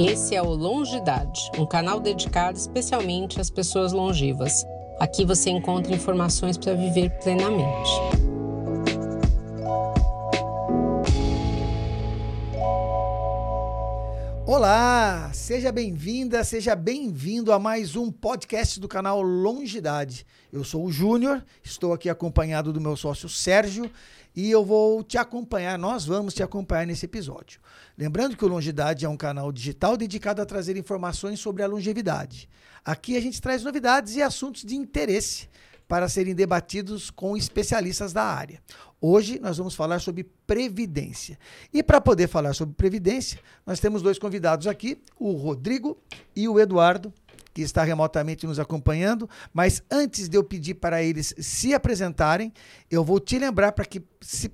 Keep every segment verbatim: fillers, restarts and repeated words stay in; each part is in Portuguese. Esse é o Longidade, um canal dedicado especialmente às pessoas longevas. Aqui você encontra informações para viver plenamente. Olá, seja bem-vinda, seja bem-vindo a mais um podcast do canal Longidade. Eu sou o Júnior, estou aqui acompanhado do meu sócio Sérgio e eu vou te acompanhar, nós vamos te acompanhar nesse episódio. Lembrando que o Longidade é um canal digital dedicado a trazer informações sobre a longevidade. Aqui a gente traz novidades e assuntos de interesse para serem debatidos com especialistas da área. Hoje nós vamos falar sobre previdência. E para poder falar sobre previdência, nós temos dois convidados aqui, o Rodrigo e o Eduardo, que está remotamente nos acompanhando, mas antes de eu pedir para eles se apresentarem, eu vou te lembrar para que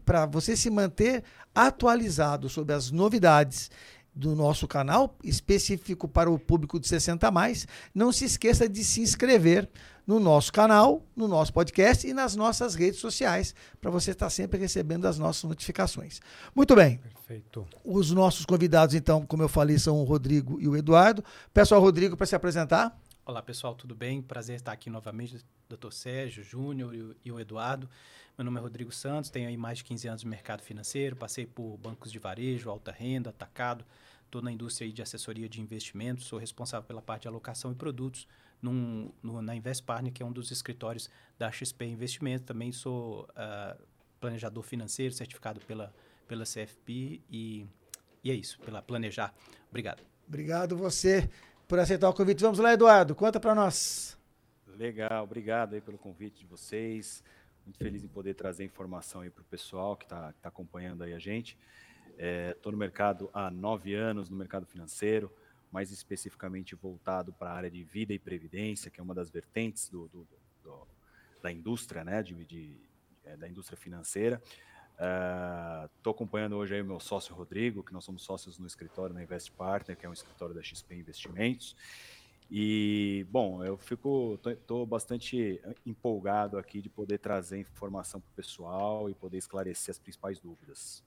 para você se manter atualizado sobre as novidades do nosso canal, específico para o público de sessenta a mais, não se esqueça de se inscrever no nosso canal, no nosso podcast e nas nossas redes sociais, para você estar sempre recebendo as nossas notificações. Muito bem. Perfeito. Os nossos convidados, então, como eu falei, são o Rodrigo e o Eduardo. Peço ao Rodrigo para se apresentar. Olá, pessoal, tudo bem? Prazer estar aqui novamente, doutor Sérgio, Júnior e o Eduardo. Meu nome é Rodrigo Santos, tenho aí mais de quinze anos no mercado financeiro, passei por bancos de varejo, alta renda, atacado, estou na indústria aí de assessoria de investimentos, sou responsável pela parte de alocação e produtos num, no, na Invest Partner, que é um dos escritórios da X P Investimentos. Também sou uh, planejador financeiro, certificado pela, pela C F P e, e é isso, pela Planejar. Obrigado. Obrigado você por aceitar o convite. Vamos lá, Eduardo, conta para nós. Legal, obrigado aí pelo convite de vocês. Muito feliz em poder trazer informação aí para o pessoal que está tá acompanhando aí a gente. Estou é, no mercado há nove anos, no mercado financeiro, mais especificamente voltado para a área de vida e previdência, que é uma das vertentes do, do, do, da indústria, né, de, de, é, da indústria financeira. Estou uh, acompanhando hoje aí o meu sócio Rodrigo, que nós somos sócios no escritório, na Invest Partner, que é um escritório da X P Investimentos. E, bom, eu fico, tô, tô bastante empolgado aqui de poder trazer informação para o pessoal e poder esclarecer as principais dúvidas.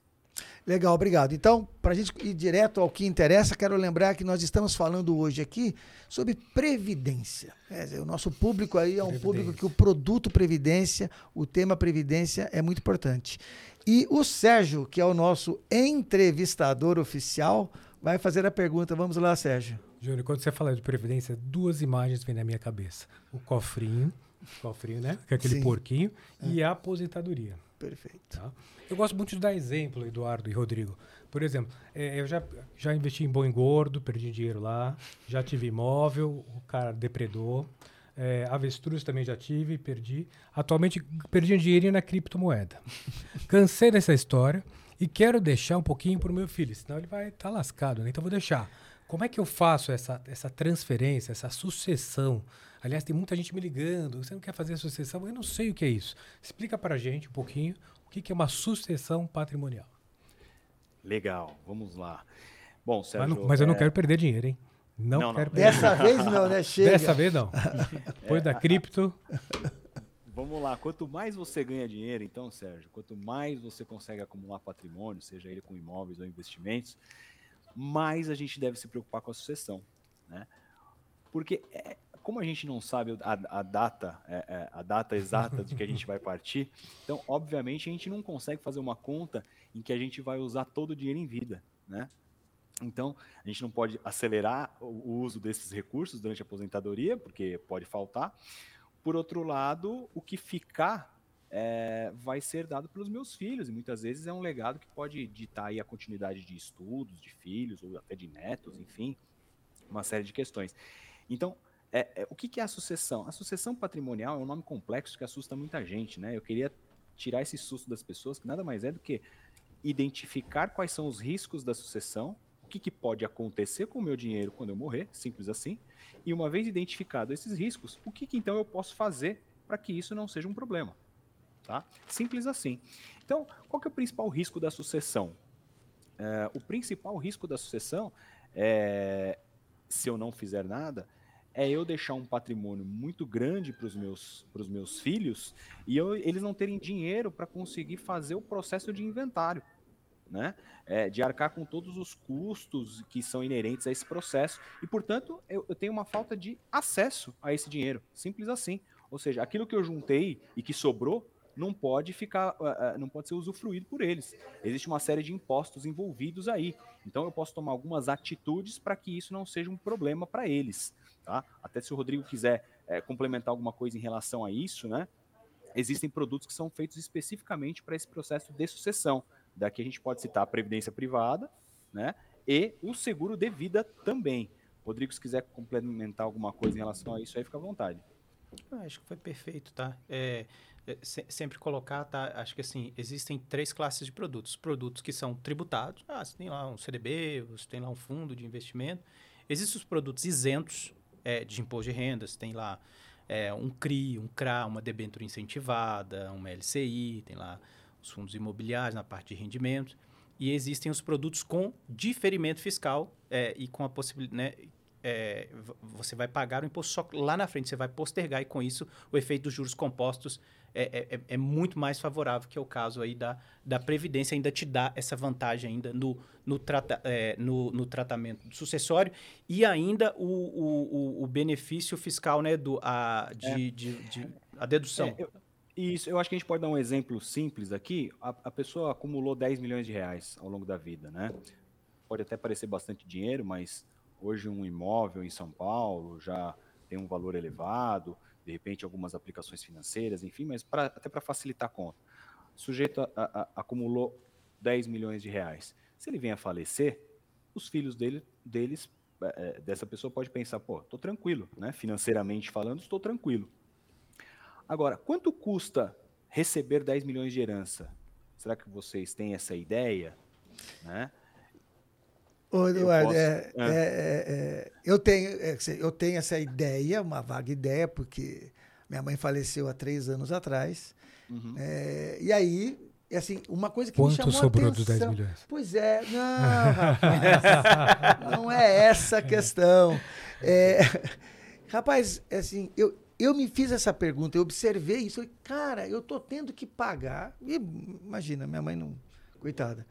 Legal, obrigado. Então, para a gente ir direto ao que interessa, quero lembrar que nós estamos falando hoje aqui sobre previdência. Quer dizer, o nosso público aí é um público que o produto previdência, o tema previdência é muito importante. E o Sérgio, que é o nosso entrevistador oficial, vai fazer a pergunta. Vamos lá, Sérgio. Júnior, quando você fala de previdência, duas imagens vêm na minha cabeça. O cofrinho, o cofrinho, né? Que é aquele Sim. porquinho, é. E a aposentadoria. Perfeito. Tá? Eu gosto muito de dar exemplo, Eduardo e Rodrigo. Por exemplo, é, eu já, já investi em bom e gordo, perdi dinheiro lá, já tive imóvel, o cara depredou, é, avestruz também já tive, perdi. Atualmente, perdi dinheiro na criptomoeda. Cansei dessa história e quero deixar um pouquinho para o meu filho, senão ele vai estar tá lascado, né? Então, vou deixar. Como é que eu faço essa, essa transferência, essa sucessão? Aliás, tem muita gente me ligando. Você não quer fazer a sucessão? Eu não sei o que é isso. Explica para a gente um pouquinho o que, que é uma sucessão patrimonial. Legal, vamos lá. Bom, Sérgio, mas, não, mas é... eu não quero perder dinheiro, hein? Não, não quero não. perder Dessa dinheiro. Vez não, né? Chega. Dessa vez não. Depois é, da cripto... Vamos lá, quanto mais você ganha dinheiro, então, Sérgio, quanto mais você consegue acumular patrimônio, seja ele com imóveis ou investimentos, mas a gente deve se preocupar com a sucessão, né? Porque é, como a gente não sabe a, a, data, é, é, a data exata de que a gente vai partir, então, obviamente, a gente não consegue fazer uma conta em que a gente vai usar todo o dinheiro em vida, né? Então, a gente não pode acelerar o uso desses recursos durante a aposentadoria, porque pode faltar. Por outro lado, o que ficar É, vai ser dado pelos meus filhos, e muitas vezes é um legado que pode ditar aí a continuidade de estudos, de filhos, ou até de netos, enfim, uma série de questões. Então, é, é, o que, que é a sucessão? A sucessão patrimonial é um nome complexo que assusta muita gente, né? Eu queria tirar esse susto das pessoas, que nada mais é do que identificar quais são os riscos da sucessão, o que, que pode acontecer com o meu dinheiro quando eu morrer, simples assim, e uma vez identificado esses riscos, o que, que então eu posso fazer para que isso não seja um problema? Tá? Simples assim. Então, qual que é o principal risco da sucessão? É, o principal risco da sucessão, é, se eu não fizer nada, é eu deixar um patrimônio muito grande para os meus, pros meus filhos e eu, eles não terem dinheiro para conseguir fazer o processo de inventário. né? É, de arcar com todos os custos que são inerentes a esse processo e, portanto, eu, eu tenho uma falta de acesso a esse dinheiro, simples assim. Ou seja, aquilo que eu juntei e que sobrou não pode ficar, não pode ser usufruído por eles. Existe uma série de impostos envolvidos aí. Então, eu posso tomar algumas atitudes para que isso não seja um problema para eles, tá? Até se o Rodrigo quiser é, complementar alguma coisa em relação a isso, né? Existem produtos que são feitos especificamente para esse processo de sucessão. Daqui a gente pode citar a previdência privada, né? E o seguro de vida também. Rodrigo, se quiser complementar alguma coisa em relação a isso, aí fica à vontade. Eu acho que foi perfeito, tá? É, se, sempre colocar, tá? Acho que assim, existem três classes de produtos. Produtos que são tributados. Ah, você tem lá um C D B, você tem lá um fundo de investimento. Existem os produtos isentos é, de imposto de renda, você tem lá é, um C R I, um C R A, uma debênture incentivada, uma L C I, tem lá os fundos imobiliários na parte de rendimentos. E existem os produtos com diferimento fiscal é, e com a possibilidade... Né, É, você vai pagar o imposto só lá na frente, você vai postergar e com isso o efeito dos juros compostos é, é, é muito mais favorável, que é o caso aí da, da Previdência, ainda te dá essa vantagem ainda no, no, trata, é, no, no tratamento sucessório e ainda o, o, o, o benefício fiscal, né, do, a, de, é. de, de, de, a dedução. É, eu, isso, eu acho que a gente pode dar um exemplo simples aqui, a, a pessoa acumulou dez milhões de reais ao longo da vida, né? Pode até parecer bastante dinheiro, mas... Hoje um imóvel em São Paulo já tem um valor elevado, de repente algumas aplicações financeiras, enfim, mas pra, até para facilitar a conta. O sujeito a, a, a, acumulou dez milhões de reais. Se ele vem a falecer, os filhos dele, deles, é, dessa pessoa pode pensar, pô, estou tranquilo, né? Financeiramente falando, estou tranquilo. Agora, quanto custa receber dez milhões de herança? Será que vocês têm essa ideia, né? Ô, Eduardo, eu, posso, é, é. É, é, eu, tenho, é, eu tenho essa ideia, uma vaga ideia, porque minha mãe faleceu há três anos atrás. Uhum. É, e aí, assim, uma coisa que Quanto me chamou a atenção... Quanto sobrou dos dez milhões? Pois é, não, rapaz, não é essa a questão. É, rapaz, assim, eu, eu me fiz essa pergunta, eu observei isso, eu falei, cara, eu tô tendo que pagar... E, imagina, minha mãe não... Coitada,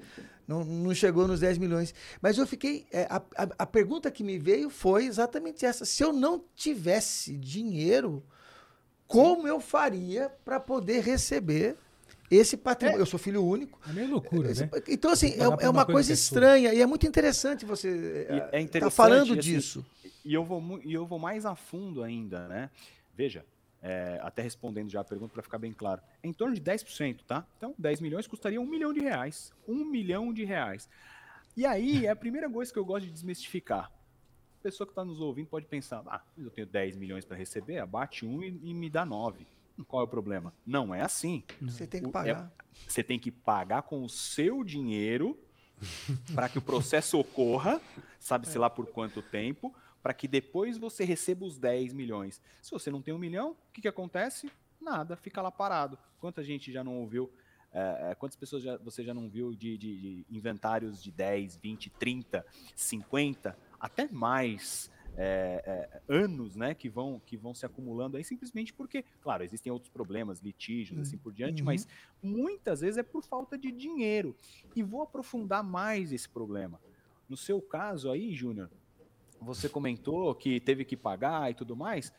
não, não chegou nos dez milhões. Mas eu fiquei... É, a, a, a pergunta que me veio foi exatamente essa. Se eu não tivesse dinheiro, como Sim. eu faria para poder receber esse patrimônio? É. Eu sou filho único. É meio loucura, esse, né? Então, assim, é, é uma coisa, coisa estranha. E é muito interessante você é estar tá falando assim, disso. E eu, vou, e eu vou mais a fundo ainda, né? Veja, É, até respondendo já a pergunta para ficar bem claro, é em torno de dez por cento, tá? Então, dez milhões custaria um milhão de reais. um milhão de reais. E aí, é a primeira coisa que eu gosto de desmistificar. A pessoa que está nos ouvindo pode pensar, ah, mas eu tenho dez milhões para receber, abate um e, e me dá nove. Qual é o problema? Não é assim. Você tem que pagar. É, você tem que pagar com o seu dinheiro para que o processo ocorra, sabe-se lá por quanto tempo, para que depois você receba os dez milhões. Se você não tem um milhão, o que, que acontece? Nada, fica lá parado. Quanta gente já não ouviu, é, quantas pessoas já, você já não viu de, de, de inventários de dez, vinte, trinta, cinquenta, até mais é, é, anos, né, que vão, que vão se acumulando aí simplesmente porque, claro, existem outros problemas, litígios, uhum. assim por diante, uhum. mas muitas vezes é por falta de dinheiro. E vou aprofundar mais esse problema. No seu caso aí, Júnior, você comentou que teve que pagar e tudo mais,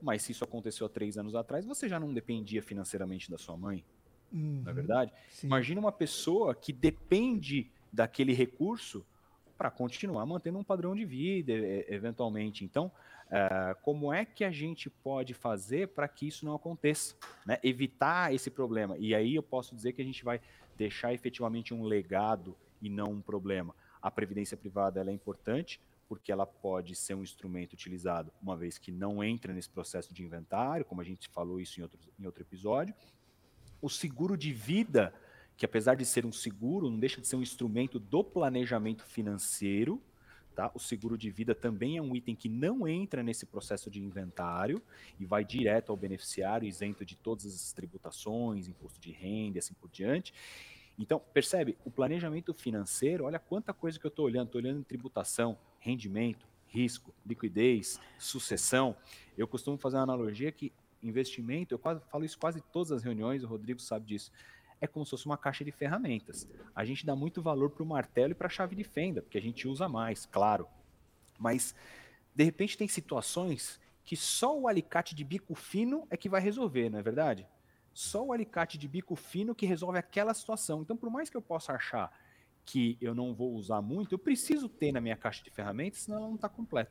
mas se isso aconteceu há três anos atrás, você já não dependia financeiramente da sua mãe, uhum, não é verdade? Sim. Imagina uma pessoa que depende daquele recurso para continuar mantendo um padrão de vida, eventualmente. Então, uh, como é que a gente pode fazer para que isso não aconteça, né? Evitar esse problema. E aí eu posso dizer que a gente vai deixar efetivamente um legado e não um problema. A previdência privada ela é importante, porque ela pode ser um instrumento utilizado, uma vez que não entra nesse processo de inventário, como a gente falou isso em outro, em outro episódio. O seguro de vida, que apesar de ser um seguro, não deixa de ser um instrumento do planejamento financeiro, tá? O seguro de vida também é um item que não entra nesse processo de inventário e vai direto ao beneficiário, isento de todas as tributações, imposto de renda e assim por diante. Então, percebe, o planejamento financeiro, olha quanta coisa que eu estou olhando, estou olhando em tributação, rendimento, risco, liquidez, sucessão. Eu costumo fazer uma analogia que investimento, eu quase, falo isso quase em todas as reuniões, o Rodrigo sabe disso, é como se fosse uma caixa de ferramentas. A gente dá muito valor para o martelo e para a chave de fenda, porque a gente usa mais, claro. Mas, de repente, tem situações que só o alicate de bico fino é que vai resolver, não é verdade? Só o alicate de bico fino que resolve aquela situação. Então, por mais que eu possa achar que eu não vou usar muito, eu preciso ter na minha caixa de ferramentas, senão ela não está completa.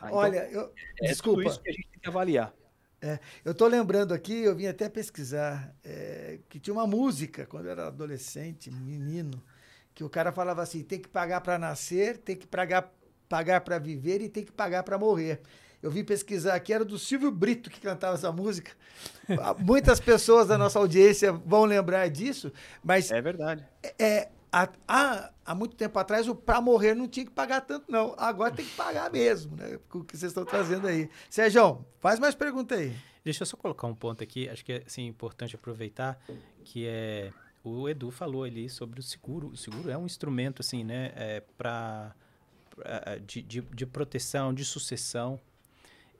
Ah, então, olha, eu... é desculpa. Tudo isso que a gente tem que avaliar. É, eu estou lembrando aqui, eu vim até pesquisar, é, que tinha uma música, quando eu era adolescente, menino, que o cara falava assim, tem que pagar para nascer, tem que pagar para viver e tem que pagar para morrer. Eu vim pesquisar aqui, era do Silvio Brito que cantava essa música. Muitas pessoas da nossa audiência vão lembrar disso, mas... É verdade. É, há, há, há muito tempo atrás, o para morrer não tinha que pagar tanto, não. Agora tem que pagar mesmo, né? O que vocês estão trazendo aí. Sérgio, faz mais pergunta aí. Deixa eu só colocar um ponto aqui, acho que é assim, importante aproveitar, que é o Edu falou ali sobre o seguro. O seguro é um instrumento assim, né, é, pra, pra, de, de, de proteção, de sucessão.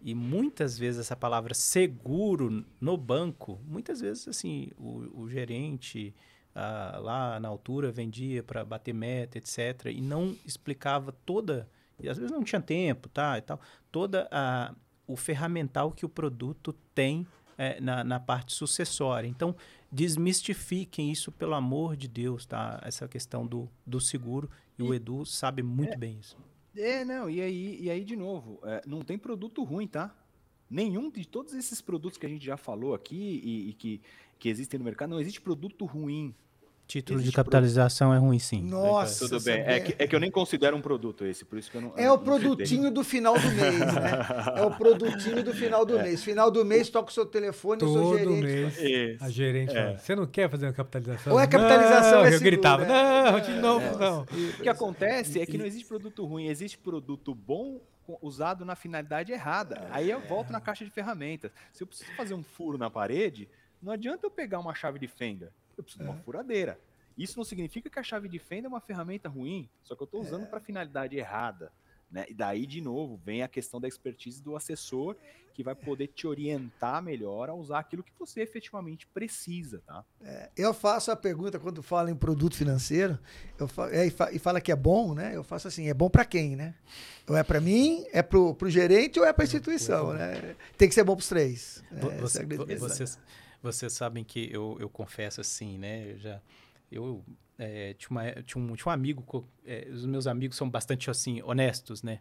E muitas vezes essa palavra seguro no banco, muitas vezes assim, o, o gerente ah, lá na altura vendia para bater meta, etcétera. E não explicava toda, e às vezes não tinha tempo, tá, e tal, toda a, o ferramental que o produto tem é, na, na parte sucessória. Então, desmistifiquem isso, pelo amor de Deus, tá? Essa questão do, do seguro, e, e o Edu sabe muito é. bem isso. É, não, e aí, e aí de novo, é, não tem produto ruim, tá? Nenhum de todos esses produtos que a gente já falou aqui e, e que, que existem no mercado, não existe produto ruim. Título existe de capitalização produto... é ruim, sim. Nossa, tudo bem. É que, é que eu nem considero um produto esse, por isso que eu não... É eu o não produtinho sei. do final do mês, né? É o produtinho do final do é. mês. Final do mês, toca o seu telefone e o seu gerente. Mês, fala, a gerente é. fala, você não quer fazer uma capitalização? Ou é capitalização, não, é seguro, eu gritava, né? Não, de novo, é. não. O que acontece é que não existe produto ruim, existe produto bom usado na finalidade errada. Aí eu volto na caixa de ferramentas. Se eu preciso fazer um furo na parede, não adianta eu pegar uma chave de fenda. Eu preciso é. de uma furadeira. Isso não significa que a chave de fenda é uma ferramenta ruim, só que eu estou usando é. para finalidade errada, né? E daí, de novo, vem a questão da expertise do assessor, que vai poder te orientar melhor a usar aquilo que você efetivamente precisa, tá? É, eu faço a pergunta, quando fala em produto financeiro, eu falo, é, e fala que é bom, né? Eu faço assim, é bom para quem, né? Ou é para mim, é para o gerente ou é para a instituição, né? Tem que ser bom para os três. É, você, vocês... Vocês sabem que eu, eu confesso assim, né? Eu, já, eu é, tinha, uma, tinha, um, tinha um amigo, é, os meus amigos são bastante assim, honestos, né?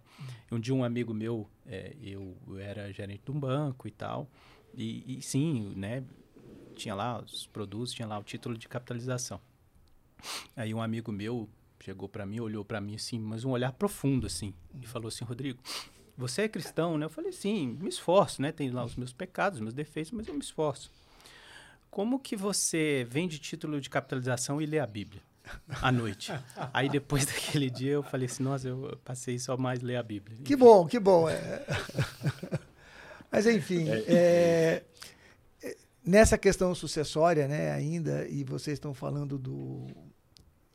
Um dia um amigo meu, é, eu, eu era gerente de um banco e tal, e, e sim, né? Tinha lá os produtos, tinha lá o título de capitalização. Aí um amigo meu chegou para mim, olhou para mim assim, mas um olhar profundo assim, e falou assim, Rodrigo, você é cristão, né? Eu falei, sim, me esforço, né? Tem lá os meus pecados, os meus defeitos, mas eu me esforço. Como que você vende título de capitalização e lê a Bíblia à noite? Aí depois daquele dia eu falei assim, nossa, eu passei só mais ler a Bíblia. Que bom, que bom. É. Mas enfim, é, nessa questão sucessória, né, ainda, e vocês estão falando do,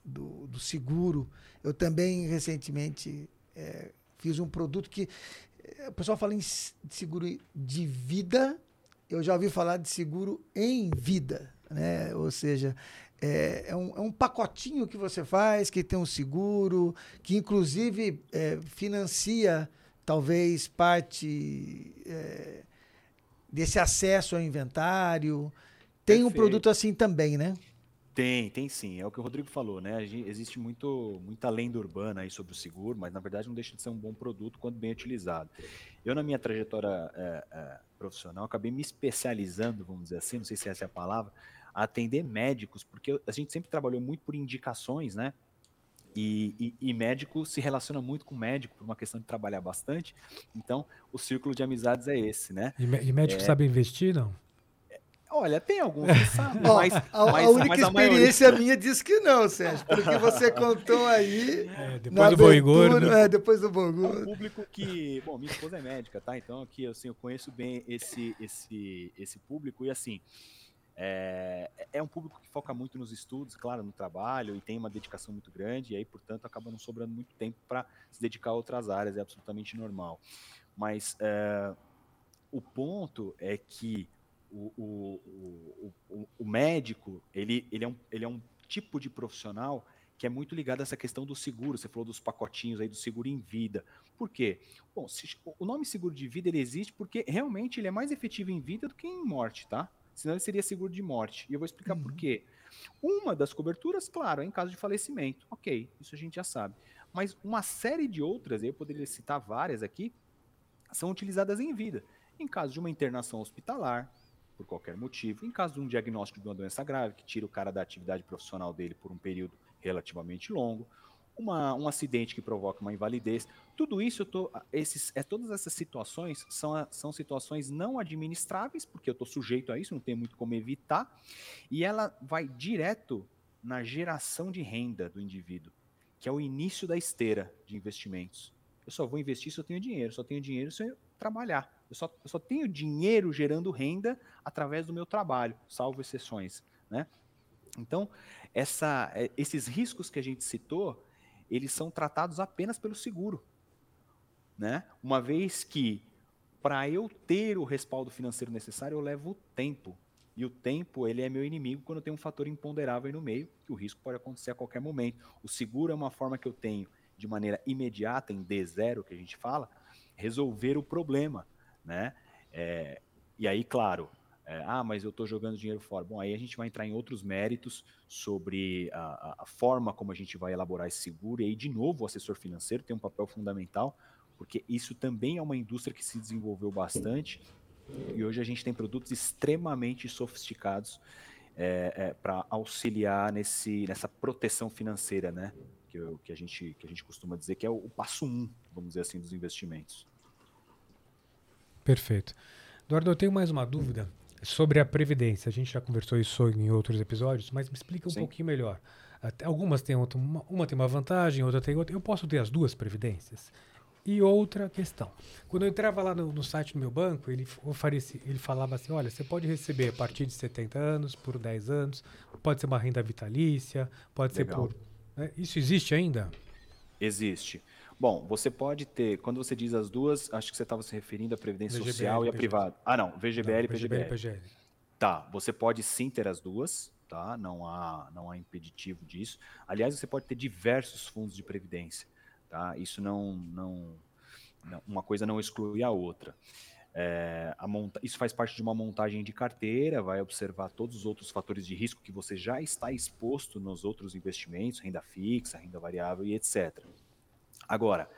do, do seguro, eu também recentemente é, fiz um produto que o pessoal fala em seguro de vida. Eu já ouvi falar de seguro em vida, né? Ou seja, é, é, um, é um pacotinho que você faz, que tem um seguro, que inclusive é, financia talvez parte é, desse acesso ao inventário. Tem Perfeito. um produto assim também, né? Tem, tem sim. É o que o Rodrigo falou, né? Existe muito, muita lenda urbana aí sobre o seguro, mas na verdade não deixa de ser um bom produto quando bem utilizado. Eu, na minha trajetória é, é, profissional, acabei me especializando, vamos dizer assim, não sei se essa é a palavra, a atender médicos, porque a gente sempre trabalhou muito por indicações, né? E, e, e médico se relaciona muito com médico, por uma questão de trabalhar bastante. Então, o círculo de amizades é esse, né? E, e médico é... sabe investir, não? Olha, tem alguns que sabem, mas, mas... A única mas a experiência maioria... minha diz que não, Sérgio, porque você contou aí... É, depois do Boi Gordo. É, depois do Boi Gordo. É um público que... Bom, minha esposa é médica, tá? Então, aqui, assim, eu conheço bem esse, esse, esse público e, assim, é, é um público que foca muito nos estudos, claro, no trabalho, e tem uma dedicação muito grande, e aí, portanto, acaba não sobrando muito tempo para se dedicar a outras áreas, é absolutamente normal. Mas é, o ponto é que o, o, o, o médico, ele, ele, é um, ele é um tipo de profissional que é muito ligado a essa questão do seguro. Você falou dos pacotinhos aí do seguro em vida. Por quê? Bom, se, o nome seguro de vida ele existe porque realmente ele é mais efetivo em vida do que em morte, tá? Senão ele seria seguro de morte. E eu vou explicar uhum. por quê. Uma das coberturas, claro, é em caso de falecimento. Ok, isso a gente já sabe. Mas uma série de outras, eu poderia citar várias aqui, são utilizadas em vida. Em caso de uma internação hospitalar, por qualquer motivo, em caso de um diagnóstico de uma doença grave, que tira o cara da atividade profissional dele por um período relativamente longo, uma, um acidente que provoca uma invalidez, tudo isso, eu tô, esses, é, todas essas situações são, são situações não administráveis, porque eu estou sujeito a isso, não tem muito como evitar, e ela vai direto na geração de renda do indivíduo, que é o início da esteira de investimentos. Eu só vou investir se eu tenho dinheiro, só tenho dinheiro se eu trabalhar. Eu só, eu só tenho dinheiro gerando renda através do meu trabalho, salvo exceções, né? Então, essa, esses riscos que a gente citou, eles são tratados apenas pelo seguro, né? Uma vez que, para eu ter o respaldo financeiro necessário, eu levo o tempo. E o tempo, ele é meu inimigo quando eu tenho um fator imponderável aí no meio, que o risco pode acontecer a qualquer momento. O seguro é uma forma que eu tenho, de maneira imediata, em D zero, que a gente fala, resolver o problema, né? É, e aí, claro... É, ah, mas eu estou jogando dinheiro fora. Bom, aí a gente vai entrar em outros méritos sobre a, a forma como a gente vai elaborar esse seguro. E aí, de novo, o assessor financeiro tem um papel fundamental, porque isso também é uma indústria que se desenvolveu bastante. E hoje a gente tem produtos extremamente sofisticados é, é, para auxiliar nesse, nessa proteção financeira, né? Que, eu, que, a gente, que a gente costuma dizer que é o, o passo um, vamos dizer assim, dos investimentos. Perfeito. Eduardo, eu tenho mais uma dúvida. Sobre a Previdência, a gente já conversou isso em outros episódios, mas me explica um Sim. pouquinho melhor. Até algumas têm outra, uma, uma tem uma vantagem, outra tem outra. Eu posso ter as duas Previdências? E outra questão. Quando eu entrava lá no, no site do meu banco, ele, oferecia, ele falava assim, olha, você pode receber a partir de setenta anos, por dez anos, pode ser uma renda vitalícia, pode Legal. Ser por... Né? Isso existe ainda? Existe. Bom, você pode ter, quando você diz as duas, acho que você estava se referindo à Previdência V G B L, Social e à P G B L. Privada. Ah, não, V G B L e P G B L. P G L. Tá, você pode sim ter as duas, tá? Não há, não há impeditivo disso. Aliás, você pode ter diversos fundos de Previdência, tá? Isso não, não, não uma coisa não exclui a outra. É, a monta- isso faz parte de uma montagem de carteira, vai observar todos os outros fatores de risco que você já está exposto nos outros investimentos, renda fixa, renda variável e et cetera. Agora,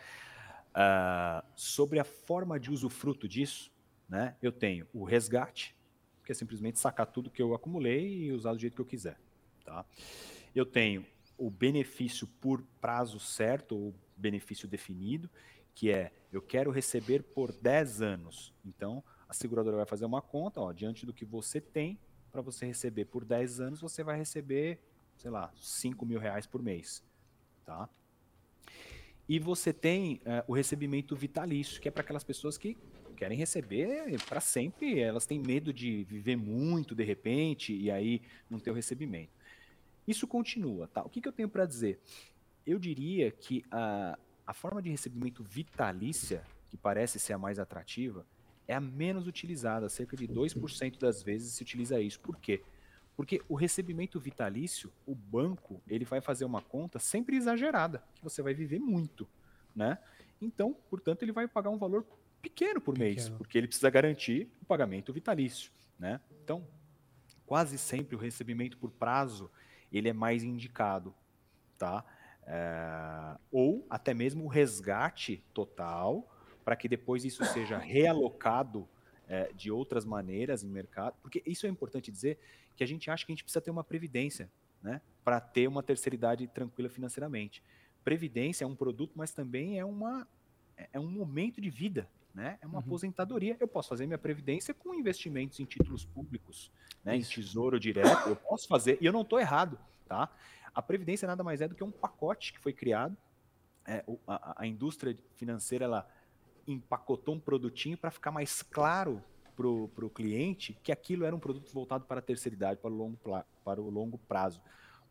uh, sobre a forma de usufruto disso, né, eu tenho o resgate, que é simplesmente sacar tudo que eu acumulei e usar do jeito que eu quiser. Tá? Eu tenho o benefício por prazo certo, ou benefício definido, que é eu quero receber por dez anos. Então, a seguradora vai fazer uma conta, ó, diante do que você tem, para você receber por dez anos, você vai receber, sei lá, cinco mil reais por mês. Tá? E você tem uh, o recebimento vitalício, que é para aquelas pessoas que querem receber para sempre, elas têm medo de viver muito de repente e aí não ter o recebimento. Isso continua, tá? O que, que eu tenho para dizer? Eu diria que a, a forma de recebimento vitalícia, que parece ser a mais atrativa, é a menos utilizada, cerca de dois por cento das vezes se utiliza isso. Por quê? Porque o recebimento vitalício, o banco, ele vai fazer uma conta sempre exagerada, que você vai viver muito, né? Então, portanto, ele vai pagar um valor pequeno por pequeno. mês, porque ele precisa garantir o pagamento vitalício, né? Então, quase sempre o recebimento por prazo, ele é mais indicado, tá? É... Ou até mesmo o resgate total, para que depois isso seja realocado É, de outras maneiras em mercado, porque isso é importante dizer que a gente acha que a gente precisa ter uma previdência, né, para ter uma terceira idade tranquila financeiramente. Previdência é um produto, mas também é, uma, é um momento de vida, né? É uma uhum. aposentadoria. Eu posso fazer minha previdência com investimentos em títulos públicos, né, em tesouro direto, eu posso fazer, e eu não estou errado, tá? A previdência nada mais é do que um pacote que foi criado, é, a, a indústria financeira, ela empacotou um produtinho para ficar mais claro para o cliente que aquilo era um produto voltado para a terceira idade, para o longo, pra, para o longo prazo.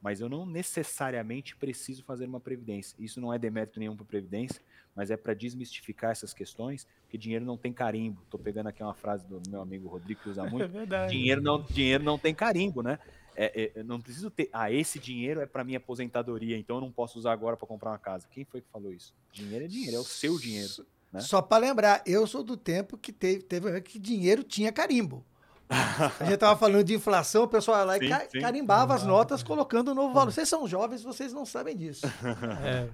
mas eu não necessariamente preciso fazer uma previdência. Isso não é demérito nenhum para a previdência, mas é para desmistificar essas questões, porque dinheiro não tem carimbo. Estou pegando aqui uma frase do meu amigo Rodrigo, que usa muito. É verdade. Dinheiro não, dinheiro não tem carimbo, né? É, é, não preciso ter, ah, esse dinheiro é para minha aposentadoria, então eu não posso usar agora para comprar uma casa. Quem foi que falou isso? Dinheiro é dinheiro, é o seu dinheiro. Né? Só para lembrar, eu sou do tempo que teve, teve que dinheiro tinha carimbo. A gente estava falando de inflação, o pessoal lá sim, ca- sim. carimbava ah, as notas colocando um novo valor. Vocês são jovens, vocês não sabem disso.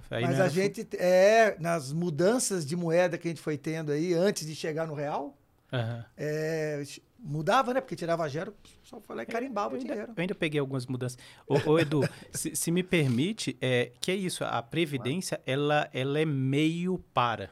É, mas a gente, é, nas mudanças de moeda que a gente foi tendo aí, antes de chegar no real, uhum. é, mudava, né? Porque tirava zero, só falei, carimbava eu, eu o dinheiro. Ainda, eu ainda peguei algumas mudanças. Ô, ô Edu, se, se me permite, é, que é isso, a Previdência, ela, ela é meio para.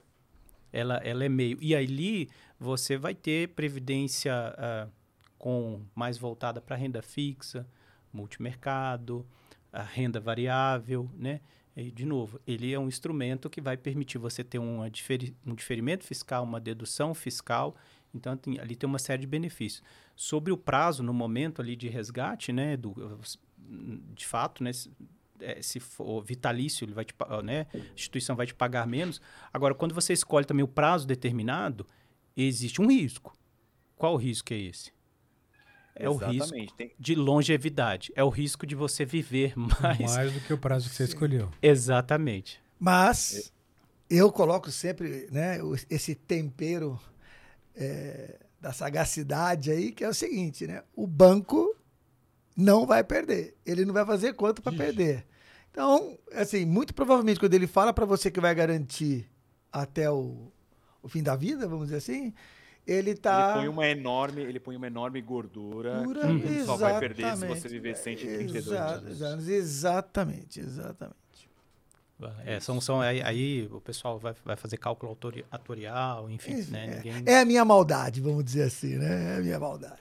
Ela, ela é meio. E ali você vai ter Previdência... Uh, com mais voltada para renda fixa, multimercado, a renda variável, né? E, de novo, ele é um instrumento que vai permitir você ter uma diferi- um diferimento fiscal, uma dedução fiscal, então tem, ali tem uma série de benefícios. Sobre o prazo, no momento ali de resgate, né, do, de fato, né, se, é, se for vitalício, ele vai te, né, a instituição vai te pagar menos. Agora, quando você escolhe também o prazo determinado, existe um risco. Qual o risco é esse? É Exatamente. O risco de longevidade. É o risco de você viver mais. Mais do que o prazo que você Sim. escolheu. Exatamente. Mas eu coloco sempre, né, esse tempero é, da sagacidade aí, que é o seguinte, né? O banco não vai perder. Ele não vai fazer quanto para perder. Então, assim, muito provavelmente quando ele fala para você que vai garantir até o, o fim da vida, vamos dizer assim... Ele, tá... ele, põe uma enorme, ele põe uma enorme gordura Pura, que ele só vai perder se você viver cento e trinta e dois anos. Exatamente, exatamente. É, são, são, aí, aí o pessoal vai, vai fazer cálculo atuarial, enfim. Isso, né? É. Ninguém... é a minha maldade, vamos dizer assim, né? É a minha maldade.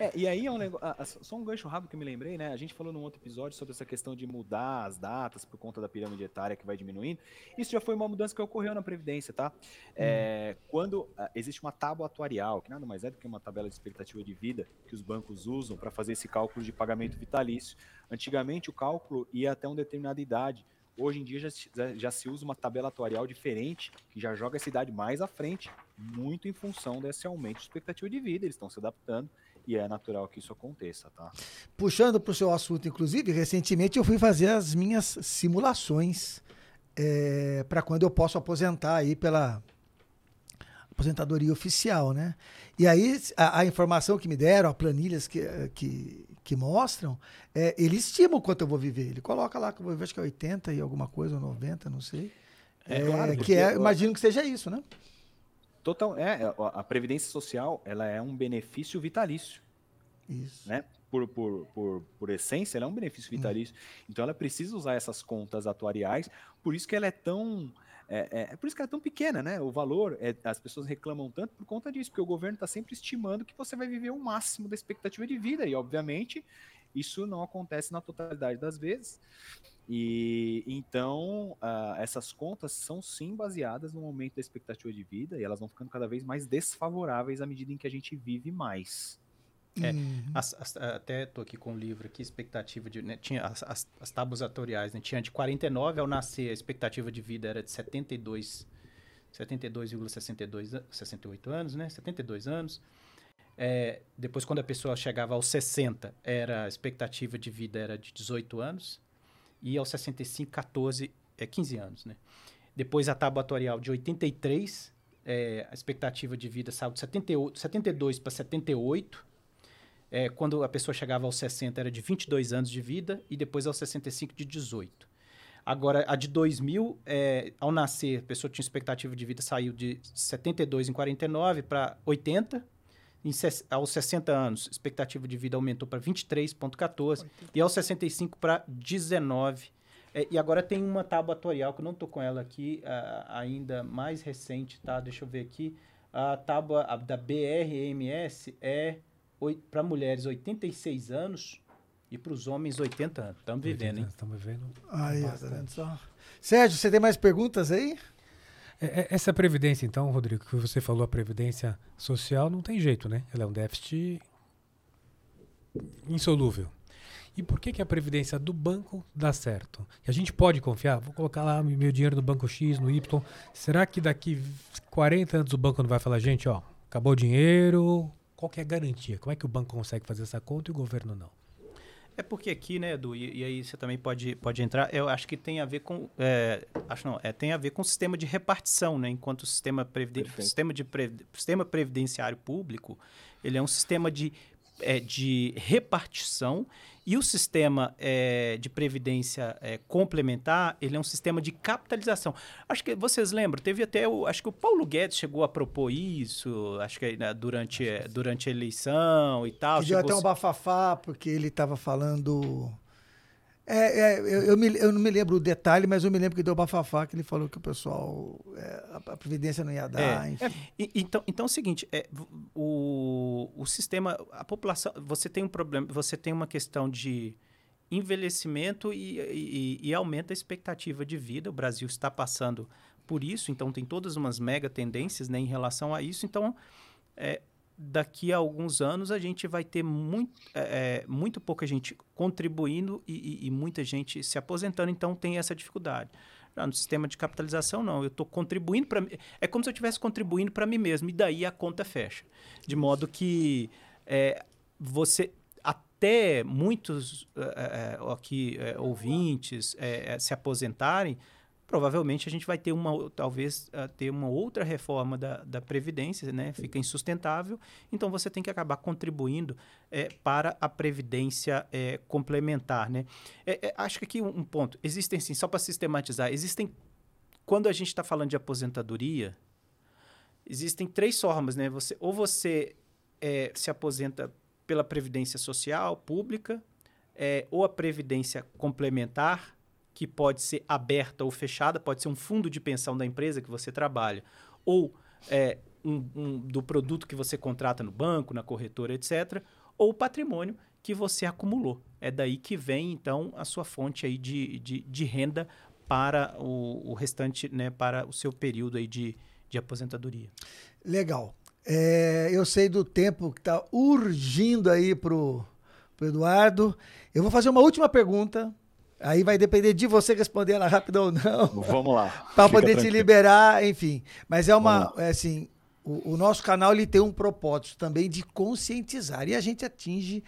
É, e aí é um negócio, só um gancho rápido que eu me lembrei, né? A gente falou num outro episódio sobre essa questão de mudar as datas por conta da pirâmide etária que vai diminuindo. Isso já foi uma mudança que ocorreu na Previdência, tá? É, hum. Quando existe uma tábua atuarial, que nada mais é do que uma tabela de expectativa de vida que os bancos usam para fazer esse cálculo de pagamento vitalício. Antigamente o cálculo ia até uma determinada idade. Hoje em dia já se, já se usa uma tabela atuarial diferente, que já joga essa idade mais à frente, muito em função desse aumento de expectativa de vida. Eles estão se adaptando. E é natural que isso aconteça, tá? Puxando para o seu assunto, inclusive, recentemente eu fui fazer as minhas simulações é, para quando eu posso aposentar aí pela aposentadoria oficial, né? E aí a, a informação que me deram, as planilhas que, que, que mostram, é, ele estima o quanto eu vou viver. Ele coloca lá, que eu vou viver, acho que é oitenta e alguma coisa, ou noventa, não sei. É, é claro. Que é, eu... Imagino que seja isso, né? Total, é, a Previdência Social, ela é um benefício vitalício. Isso. Né? Por, por, por, por essência, ela é um benefício vitalício. Hum. Então, ela precisa usar essas contas atuariais, por isso que ela é tão... É, é por isso que ela é tão pequena, né? O valor, é, as pessoas reclamam tanto por conta disso, porque o governo está sempre estimando que você vai viver o máximo da expectativa de vida, e, obviamente, isso não acontece na totalidade das vezes. E então, uh, essas contas são sim baseadas no aumento da expectativa de vida e elas vão ficando cada vez mais desfavoráveis à medida em que a gente vive mais. É, uhum. as, as, até estou aqui com o livro aqui, expectativa de... Né, tinha as, as, as tábuas atuariais, né, tinha de quarenta e nove ao nascer, a expectativa de vida era de setenta e dois vírgula sessenta e dois anos, né? setenta e dois anos. É, depois, quando a pessoa chegava aos sessenta, era, a expectativa de vida era de dezoito anos. E aos sessenta e cinco, catorze, é, quinze anos, né? Depois a tábua atuarial de oitenta e três, é, a expectativa de vida saiu de setenta e oito, setenta e dois para setenta e oito. É, quando a pessoa chegava aos sessenta era de vinte e dois anos de vida e depois aos sessenta e cinco de dezoito. Agora, a de dois mil, é, ao nascer, a pessoa tinha expectativa de vida, saiu de setenta e dois em quarenta e nove para oitenta. Em, aos sessenta anos, expectativa de vida aumentou para vinte e três vírgula catorze e aos sessenta e cinco para dezenove. É, e agora tem uma tábua atuarial, que eu não estou com ela aqui, uh, ainda mais recente, tá? Deixa eu ver aqui. A tábua a, da B R M S é para mulheres oitenta e seis anos e para os homens oitenta anos. Estamos vivendo, hein? Estamos vivendo. Aí, tá vendo só. Sérgio, você tem mais perguntas aí? Essa previdência, então, Rodrigo, que você falou, a previdência social, não tem jeito, né? Ela é um déficit insolúvel. E por que que a previdência do banco dá certo? E a gente pode confiar? Vou colocar lá meu dinheiro no banco X, no Y. Será que daqui quarenta anos o banco não vai falar, gente, ó, acabou o dinheiro? Qual que é a garantia? Como é que o banco consegue fazer essa conta e o governo não? É porque aqui, né, Edu, e, e aí você também pode, pode entrar, eu acho que tem a ver com é, acho não, é, tem a ver com o sistema de repartição, né? Enquanto o sistema, previden- sistema, de pre- sistema previdenciário público, ele é um sistema de, é, de repartição, e o sistema é, de previdência é, complementar, ele é um sistema de capitalização. Acho que vocês lembram, teve até, o, acho que o Paulo Guedes chegou a propor isso, acho que né, durante, acho que durante a eleição e tal. Deu até um bafafá, porque ele estava falando... É, é, eu, eu, me, eu não me lembro o detalhe, mas eu me lembro que deu bafafá, que ele falou que o pessoal, é, a previdência não ia dar. É, é, e, então, então é o seguinte, é, o, o sistema, a população, você tem um problema, você tem uma questão de envelhecimento e, e, e aumenta a expectativa de vida. O Brasil está passando por isso, então tem todas umas mega tendências, né, em relação a isso. Então, é, daqui a alguns anos a gente vai ter muito, é, muito pouca gente contribuindo e, e, e muita gente se aposentando, então tem essa dificuldade. Ah, no sistema de capitalização, não. Eu estou contribuindo para... É como se eu estivesse contribuindo para mim mesmo, e daí a conta fecha. De modo que é, você... Até muitos é, aqui é, ouvintes é, se aposentarem, provavelmente a gente vai ter uma, talvez, ter uma outra reforma da, da Previdência, né? Fica insustentável, então você tem que acabar contribuindo é, para a Previdência é, complementar, né? É, é, acho que aqui um ponto, existem sim, só para sistematizar, existem, quando a gente está falando de aposentadoria, existem três formas, né? Você, ou você é, se aposenta pela Previdência Social, pública, é, ou a Previdência Complementar, que pode ser aberta ou fechada, pode ser um fundo de pensão da empresa que você trabalha, ou é, um, um, do produto que você contrata no banco, na corretora, etcétera, ou o patrimônio que você acumulou. É daí que vem, então, a sua fonte aí de, de, de renda para o, o restante, né, para o seu período aí de, de aposentadoria. Legal. É, eu sei do tempo que está urgindo aí para o Eduardo. Eu vou fazer uma última pergunta. Aí vai depender de você responder ela rápida ou não. Vamos lá. Para poder tranquilo. Te liberar, enfim. Mas é uma... É assim, o, o nosso canal ele tem um propósito também de conscientizar. E a gente atinge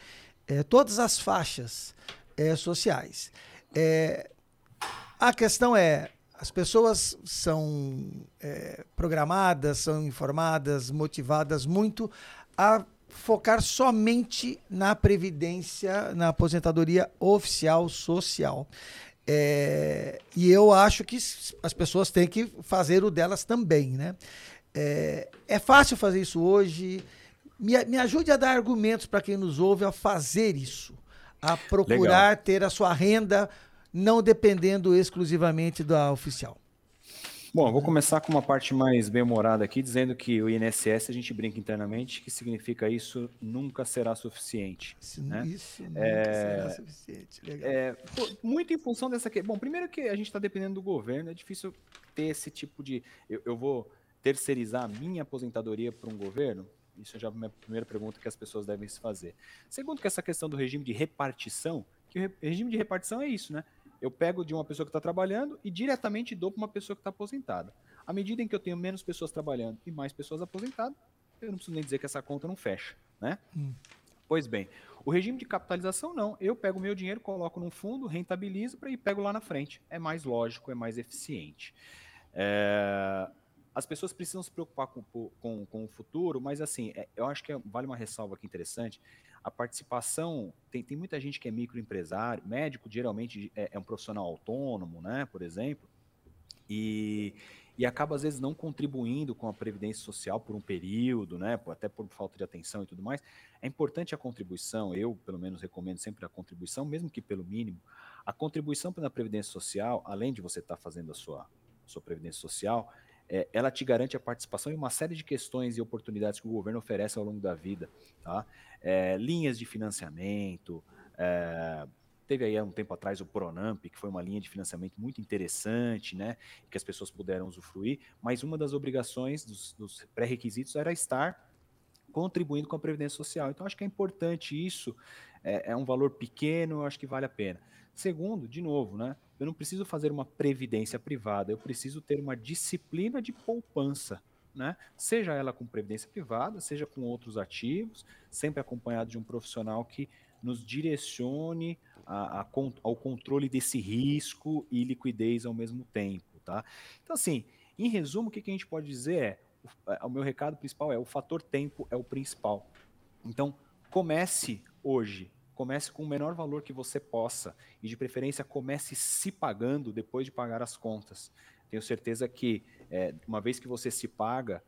é, todas as faixas é, sociais. É, a questão é, as pessoas são é, programadas, são informadas, motivadas muito a... focar somente na previdência, na aposentadoria oficial social. É, e eu acho que as pessoas têm que fazer o delas também, né? É, é fácil fazer isso hoje. Me, me ajude a dar argumentos para quem nos ouve a fazer isso, a procurar Legal. Ter a sua renda não dependendo exclusivamente da oficial. Bom, eu vou começar com uma parte mais bem-humorada aqui, dizendo que o I N S S, a gente brinca internamente, que significa isso nunca será suficiente. Isso, né? Isso nunca é, será suficiente. Legal. É, muito em função dessa... Bom, primeiro que a gente está dependendo do governo, é difícil ter esse tipo de... Eu, eu vou terceirizar a minha aposentadoria para um governo? Isso já é a primeira pergunta que as pessoas devem se fazer. Segundo, que essa questão do regime de repartição, que o regime de repartição é isso, né? Eu pego de uma pessoa que está trabalhando e diretamente dou para uma pessoa que está aposentada. À medida em que eu tenho menos pessoas trabalhando e mais pessoas aposentadas, eu não preciso nem dizer que essa conta não fecha, né? Hum. Pois bem, o regime de capitalização não. Eu pego o meu dinheiro, coloco num fundo, rentabilizo e pego lá na frente. É mais lógico, é mais eficiente. É... As pessoas precisam se preocupar com, com, com o futuro, mas assim, eu acho que vale uma ressalva aqui interessante. A participação, tem, tem muita gente que é microempresário, médico geralmente é, é um profissional autônomo, né, por exemplo, e, e acaba às vezes não contribuindo com a Previdência Social por um período, né, até por falta de atenção e tudo mais. É importante a contribuição, eu pelo menos recomendo sempre a contribuição, mesmo que pelo mínimo. A contribuição pela Previdência Social, além de você estar fazendo a sua, a sua Previdência Social, é, ela te garante a participação em uma série de questões e oportunidades que o governo oferece ao longo da vida, tá? É, linhas de financiamento, é, teve aí há um tempo atrás o PRONAMP, que foi uma linha de financiamento muito interessante, né, que as pessoas puderam usufruir, mas uma das obrigações, dos, dos pré-requisitos, era estar contribuindo com a Previdência Social. Então, acho que é importante isso, é, é um valor pequeno, eu acho que vale a pena. Segundo, de novo, né? Eu não preciso fazer uma previdência privada, eu preciso ter uma disciplina de poupança, né? Seja ela com previdência privada, seja com outros ativos, sempre acompanhado de um profissional que nos direcione a, a, ao controle desse risco e liquidez ao mesmo tempo, tá? Então, assim, em resumo, o que, que a gente pode dizer é, o, o meu recado principal é o fator tempo é o principal. Então, comece hoje, comece com o menor valor que você possa e, de preferência, comece se pagando depois de pagar as contas. Tenho certeza que, é, uma vez que você se paga,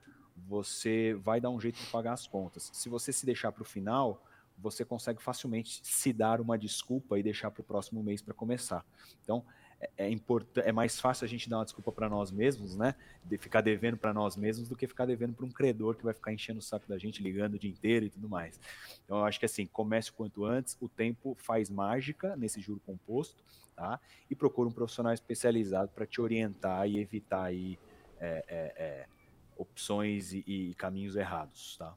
você vai dar um jeito de pagar as contas. Se você se deixar para o final, você consegue facilmente se dar uma desculpa e deixar para o próximo mês para começar. Então, é, é, import- é mais fácil a gente dar uma desculpa para nós mesmos, né? De ficar devendo para nós mesmos do que ficar devendo para um credor que vai ficar enchendo o saco da gente, ligando o dia inteiro e tudo mais. Então, eu acho que assim, comece o quanto antes, o tempo faz mágica nesse juro composto, tá? E procura um profissional especializado para te orientar e evitar aí, é, é, é, opções e, e caminhos errados, tá?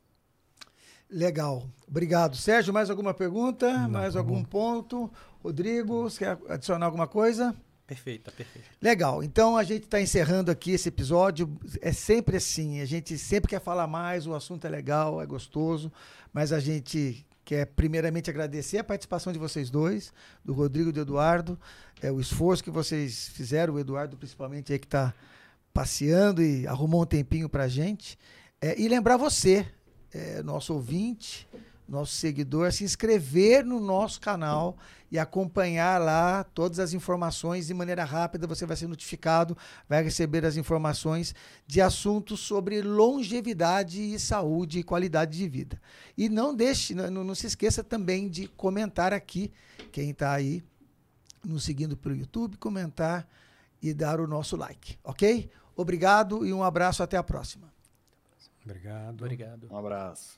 Legal, obrigado. Sérgio, mais alguma pergunta? Não, mais tá algum bom. Ponto? Rodrigo, você quer adicionar alguma coisa? Perfeito, perfeito. Legal, então a gente está encerrando aqui esse episódio, é sempre assim, a gente sempre quer falar mais, o assunto é legal, é gostoso, mas a gente quer primeiramente agradecer a participação de vocês dois, do Rodrigo e do Eduardo, é, o esforço que vocês fizeram, o Eduardo principalmente aí que está passeando e arrumou um tempinho para a gente, é, e lembrar você, É, nosso ouvinte, nosso seguidor, se inscrever no nosso canal e acompanhar lá todas as informações de maneira rápida. Você vai ser notificado, vai receber as informações de assuntos sobre longevidade e saúde e qualidade de vida. E não deixe, não, não se esqueça também de comentar aqui, quem está aí nos seguindo pelo YouTube, comentar e dar o nosso like, ok? Obrigado e um abraço, até a próxima. Obrigado. Obrigado. Um abraço.